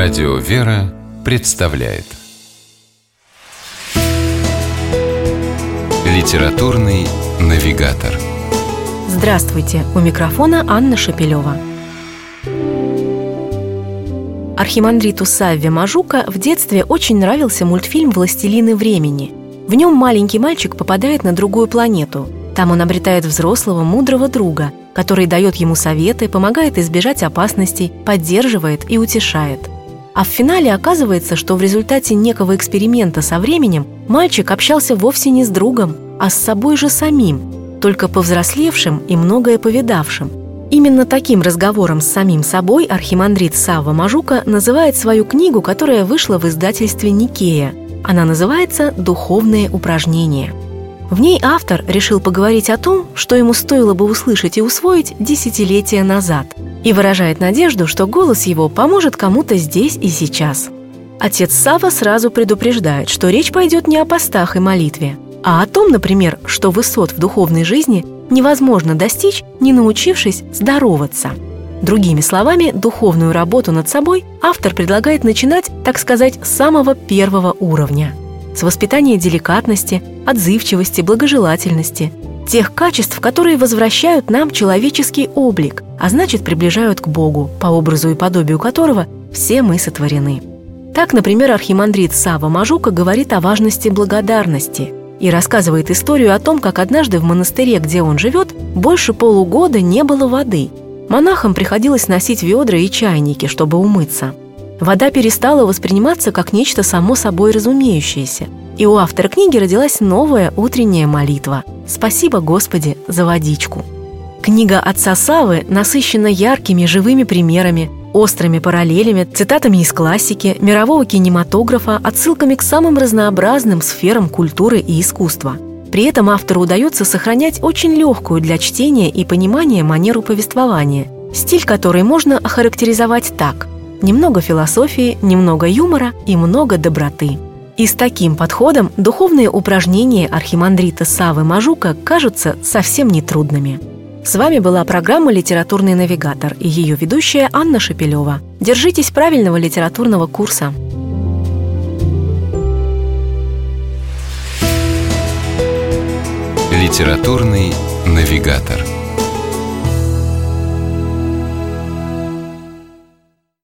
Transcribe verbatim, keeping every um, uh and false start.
Радио Вера представляет Литературный навигатор. Здравствуйте! У микрофона Анна Шапилёва. Архимандриту Савве Мажуко в детстве очень нравился мультфильм «Властелины времени». В нем маленький мальчик попадает на другую планету. Там он обретает взрослого, мудрого друга, который дает ему советы, помогает избежать опасностей, поддерживает и утешает. А в финале оказывается, что в результате некого эксперимента со временем мальчик общался вовсе не с другом, а с собой же самим, только повзрослевшим и многое повидавшим. Именно таким разговором с самим собой архимандрит Савва Мажуко называет свою книгу, которая вышла в издательстве «Никея». Она называется «Духовные упражнения». В ней автор решил поговорить о том, что ему стоило бы услышать и усвоить десятилетия назад, и выражает надежду, что голос его поможет кому-то здесь и сейчас. Отец Савва сразу предупреждает, что речь пойдет не о постах и молитве, а о том, например, что высот в духовной жизни невозможно достичь, не научившись здороваться. Другими словами, духовную работу над собой автор предлагает начинать, так сказать, с самого первого уровня. С воспитания деликатности, отзывчивости, благожелательности, тех качеств, которые возвращают нам человеческий облик, а значит, приближают к Богу, по образу и подобию которого все мы сотворены. Так, например, архимандрит Савва Мажуко говорит о важности благодарности и рассказывает историю о том, как однажды в монастыре, где он живет, больше полугода не было воды. Монахам приходилось носить ведра и чайники, чтобы умыться. Вода перестала восприниматься как нечто само собой разумеющееся. И у автора книги родилась новая утренняя молитва «Спасибо, Господи, за водичку». Книга отца Саввы насыщена яркими живыми примерами, острыми параллелями, цитатами из классики, мирового кинематографа, отсылками к самым разнообразным сферам культуры и искусства. При этом автору удается сохранять очень легкую для чтения и понимания манеру повествования, стиль которой можно охарактеризовать так – немного философии, немного юмора и много доброты. И с таким подходом духовные упражнения архимандрита Саввы Мажуко кажутся совсем нетрудными. С вами была программа «Литературный навигатор» и ее ведущая Анна Шапилёва. Держитесь правильного литературного курса. «Литературный навигатор».